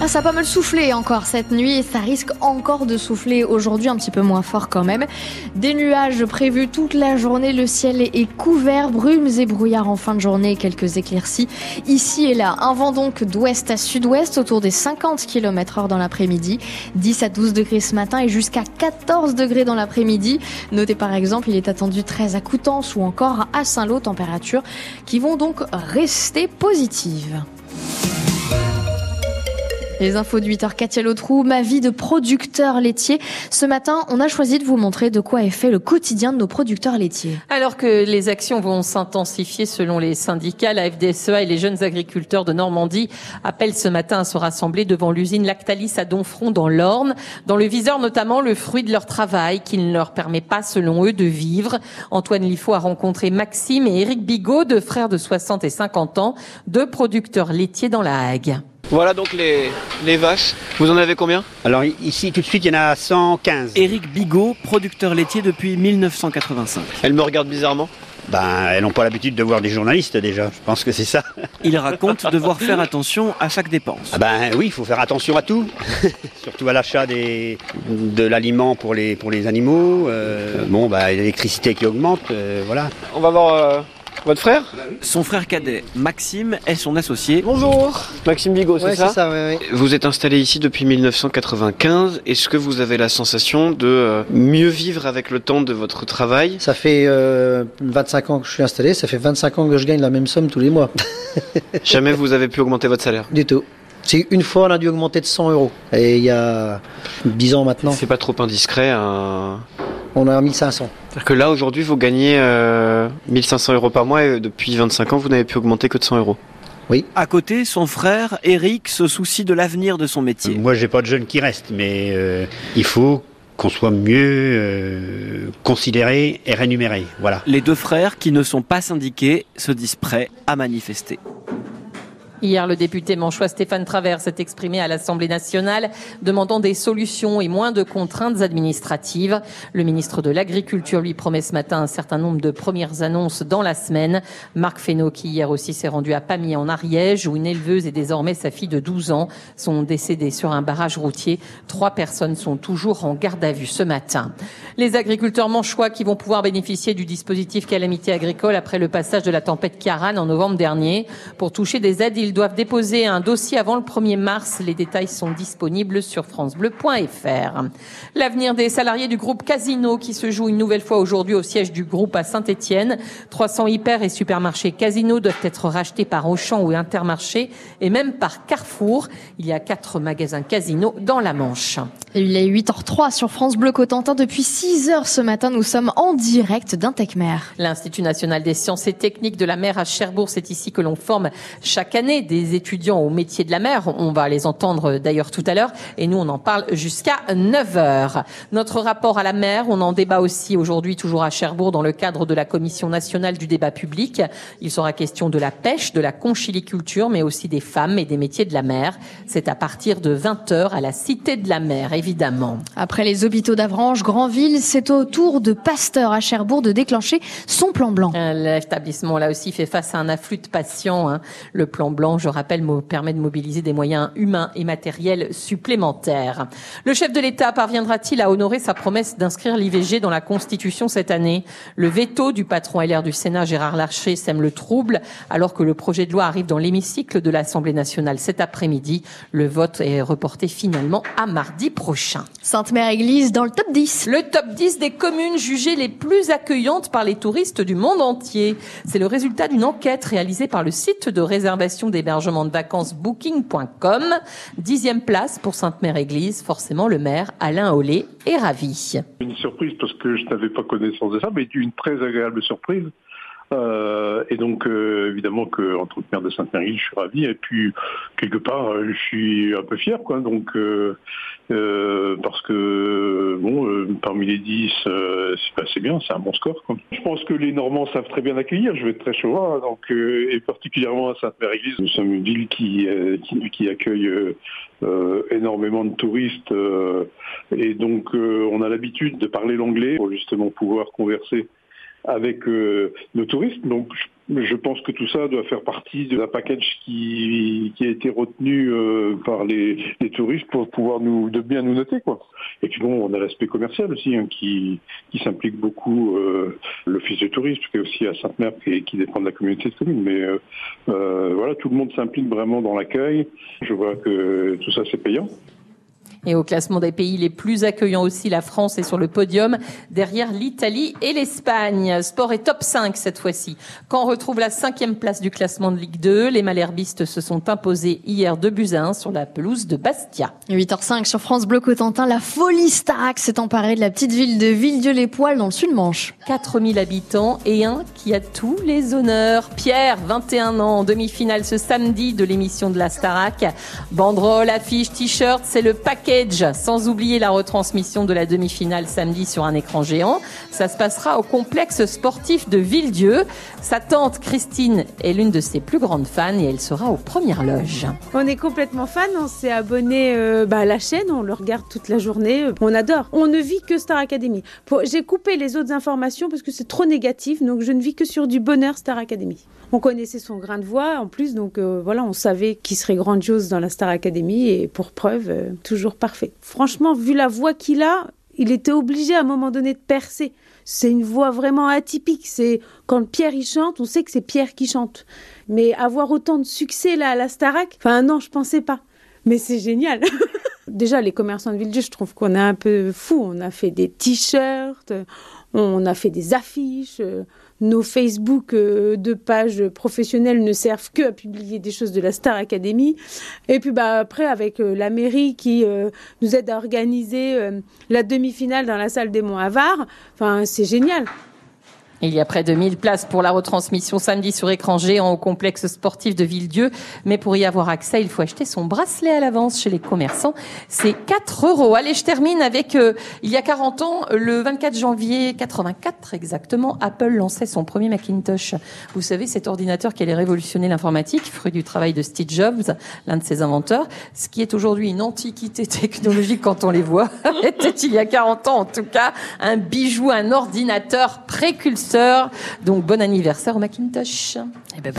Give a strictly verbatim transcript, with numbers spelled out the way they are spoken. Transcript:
Ah, ça a pas mal soufflé encore cette nuit et ça risque encore de souffler aujourd'hui, un petit peu moins fort quand même. Des nuages prévus toute la journée, le ciel est couvert, brumes et brouillards en fin de journée et quelques éclaircies ici et là. Un vent donc d'ouest à sud-ouest autour des cinquante kilomètres heure dans l'après-midi, dix à douze degrés ce matin et jusqu'à quatorze degrés dans l'après-midi. Notez par exemple, il est attendu treize à Coutances ou encore à Saint-Lô, températures qui vont donc rester positives. Les infos de huit heures, Katia Lautrou, ma vie de producteur laitier. Ce matin, on a choisi de vous montrer de quoi est fait le quotidien de nos producteurs laitiers. Alors que les actions vont s'intensifier selon les syndicats, la F D S E A et les jeunes agriculteurs de Normandie appellent ce matin à se rassembler devant l'usine Lactalis à Donfron dans l'Orne. Dans le viseur notamment, le fruit de leur travail qui ne leur permet pas, selon eux, de vivre. Antoine Liffo a rencontré Maxime et Eric Bigot, deux frères de soixante et cinquante ans, deux producteurs laitiers dans la Hague. Voilà donc les, les vaches. Vous en avez combien? Alors ici, tout de suite, il y en a cent quinze. Eric Bigot, producteur laitier depuis mille neuf cent quatre-vingt-cinq. Elles me regardent bizarrement. Ben, elles n'ont pas l'habitude de voir des journalistes déjà, je pense que c'est ça. Il raconte devoir faire attention à chaque dépense. Ah ben oui, il faut faire attention à tout, surtout à l'achat des, de l'aliment pour les, pour les animaux. Euh, bon, ben, l'électricité qui augmente, euh, voilà. On va voir... Euh... Votre frère? Son frère cadet, Maxime, est son associé. Bonjour. Maxime Bigot, c'est ouais, ça, ça ouais, ouais. Vous êtes installé ici depuis mille neuf cent quatre-vingt-quinze. Est-ce que vous avez la sensation de mieux vivre avec le temps de votre travail? Ça fait euh, vingt-cinq ans que je suis installé. Ça fait vingt-cinq ans que je gagne la même somme tous les mois. Jamais vous avez pu augmenter votre salaire? Du tout. C'est une fois on a dû augmenter de cent euros. Et il y a dix ans maintenant. C'est pas trop indiscret hein... On a mille cinq cents. C'est-à-dire que là, aujourd'hui, vous gagnez euh, mille cinq cents euros par mois et depuis vingt-cinq ans, vous n'avez pu augmenter que de cent euros. Oui. À côté, son frère, Eric, se soucie de l'avenir de son métier. Euh, moi, j'ai pas de jeunes qui restent, mais euh, il faut qu'on soit mieux euh, considérés et rémunérés. Voilà. Les deux frères, qui ne sont pas syndiqués, se disent prêts à manifester. Hier, le député manchois Stéphane Travers s'est exprimé à l'Assemblée nationale demandant des solutions et moins de contraintes administratives. Le ministre de l'Agriculture lui promet ce matin un certain nombre de premières annonces dans la semaine. Marc Fesneau, qui hier aussi s'est rendu à Pamiers en Ariège, où une éleveuse et désormais sa fille de douze ans sont décédées sur un barrage routier. Trois personnes sont toujours en garde à vue ce matin. Les agriculteurs manchois qui vont pouvoir bénéficier du dispositif calamité agricole après le passage de la tempête Ciaran en novembre dernier pour toucher des aides. Ils doivent déposer un dossier avant le premier mars. Les détails sont disponibles sur francebleu point fr. L'avenir des salariés du groupe Casino qui se joue une nouvelle fois aujourd'hui au siège du groupe à Saint-Étienne. trois cents hyper et supermarchés Casino doivent être rachetés par Auchan ou Intermarché et même par Carrefour. Il y a quatre magasins Casino dans la Manche. Il est huit heures zéro trois sur France Bleu Cotentin. Depuis six heures ce matin, nous sommes en direct d'Intecmer. L'Institut national des sciences et techniques de la mer à Cherbourg, c'est ici que l'on forme chaque année des étudiants au métier de la mer. On va les entendre d'ailleurs tout à l'heure et nous on en parle jusqu'à neuf heures. Notre rapport à la mer, on en débat aussi aujourd'hui toujours à Cherbourg dans le cadre de la Commission nationale du débat public. Il sera question de la pêche, de la conchyliculture mais aussi des femmes et des métiers de la mer. C'est à partir de vingt heures à la Cité de la Mer évidemment. Après les hôpitaux d'Avranches, Granville, c'est au tour de Pasteur à Cherbourg de déclencher son plan blanc. L'établissement là aussi fait face à un afflux de patients. Hein. Le plan blanc, je rappelle, permet de mobiliser des moyens humains et matériels supplémentaires. Le chef de l'État parviendra-t-il à honorer sa promesse d'inscrire l'I V G dans la Constitution cette année? Le veto du patron L R du Sénat, Gérard Larcher, sème le trouble alors que le projet de loi arrive dans l'hémicycle de l'Assemblée nationale cet après-midi. Le vote est reporté finalement à mardi prochain. Sainte-Mère-Église dans le top dix. Le top dix des communes jugées les plus accueillantes par les touristes du monde entier. C'est le résultat d'une enquête réalisée par le site de réservation d'hébergement de vacances booking point com. Dixième place pour Sainte-Mère-Église. Forcément, le maire Alain Hollé est ravi. Une surprise parce que je n'avais pas connaissance de ça, mais une très agréable surprise. Euh, et donc, euh, évidemment, qu'en tant que maire de Sainte-Mère-Église, je suis ravi. Et puis, quelque part, euh, je suis un peu fier, quoi. Donc, euh, euh, parce que, bon, euh, parmi les dix, euh, c'est assez bien, c'est un bon score, quoi. Je pense que les Normands savent très bien accueillir. Je vais être très chauvin, hein, donc, euh, et particulièrement à Sainte-Mère-Église. Nous sommes une ville qui, euh, qui, qui accueille euh, euh, énormément de touristes. Euh, et donc, euh, on a l'habitude de parler l'anglais pour justement pouvoir converser avec euh, nos touristes, donc je Je pense que tout ça doit faire partie de la package qui, qui a été retenue euh, par les, les touristes pour pouvoir nous de bien nous noter, quoi. Et puis bon, on a l'aspect commercial aussi hein, qui, qui s'implique beaucoup, euh, l'office de tourisme, qui est aussi à Sainte-Mère et qui dépend de la communauté de communes. Mais euh, euh, voilà, tout le monde s'implique vraiment dans l'accueil. Je vois que tout ça, c'est payant. Et au classement des pays les plus accueillants aussi, la France est sur le podium, derrière l'Italie et l'Espagne. Sport est top cinq cette fois-ci. Caen retrouve la cinquième place du classement de Ligue deux. Les Malherbistes se sont imposés hier deux buts à un sur la pelouse de Bastia. huit heures cinq sur France Bleu Cotentin, la folie Starac s'est emparée de la petite ville de Villedieu-les-Poêles dans le Sud-Manche. quatre mille habitants et un qui a tous les honneurs. Pierre, vingt et un ans, en demi-finale ce samedi de l'émission de la Starac. Banderole, affiche, t-shirt, c'est le paquet. Sans oublier la retransmission de la demi-finale samedi sur un écran géant. Ça se passera au complexe sportif de Villedieu. Sa tante Christine est l'une de ses plus grandes fans et elle sera aux premières loges. On est complètement fan, on s'est abonné euh, bah, à la chaîne, on le regarde toute la journée, on adore. On ne vit que Star Academy. Pour, j'ai coupé les autres informations parce que c'est trop négatif, donc je ne vis que sur du bonheur Star Academy. On connaissait son grain de voix en plus, donc euh, voilà, on savait qu'il serait grandiose dans la Star Academy et pour preuve, euh, toujours parfait. Franchement, vu la voix qu'il a, il était obligé à un moment donné de percer. C'est une voix vraiment atypique. C'est quand Pierre y chante, on sait que c'est Pierre qui chante. Mais avoir autant de succès là à la Starac, enfin non, je pensais pas. Mais c'est génial. Déjà, les commerçants de Villedieu, je trouve qu'on est un peu fous. On a fait des t-shirts, on a fait des affiches. Nos Facebook euh, de pages professionnelles ne servent que à publier des choses de la Star Academy. Et puis bah, après, avec euh, la mairie qui euh, nous aide à organiser euh, la demi-finale dans la salle des Monts-Avars, enfin, c'est génial. Il y a près de mille places pour la retransmission samedi sur écran géant au complexe sportif de Villedieu. Mais pour y avoir accès, il faut acheter son bracelet à l'avance chez les commerçants. C'est quatre euros. Allez, je termine avec, euh, il y a quarante ans, le vingt-quatre janvier quatre-vingt-quatre exactement, Apple lançait son premier Macintosh. Vous savez, cet ordinateur qui allait révolutionner l'informatique, fruit du travail de Steve Jobs, l'un de ses inventeurs. Ce qui est aujourd'hui une antiquité technologique quand on les voit. C'était il y a quarante ans, en tout cas, un bijou, un ordinateur précurseur. Donc, bon anniversaire au Macintosh. Et ben,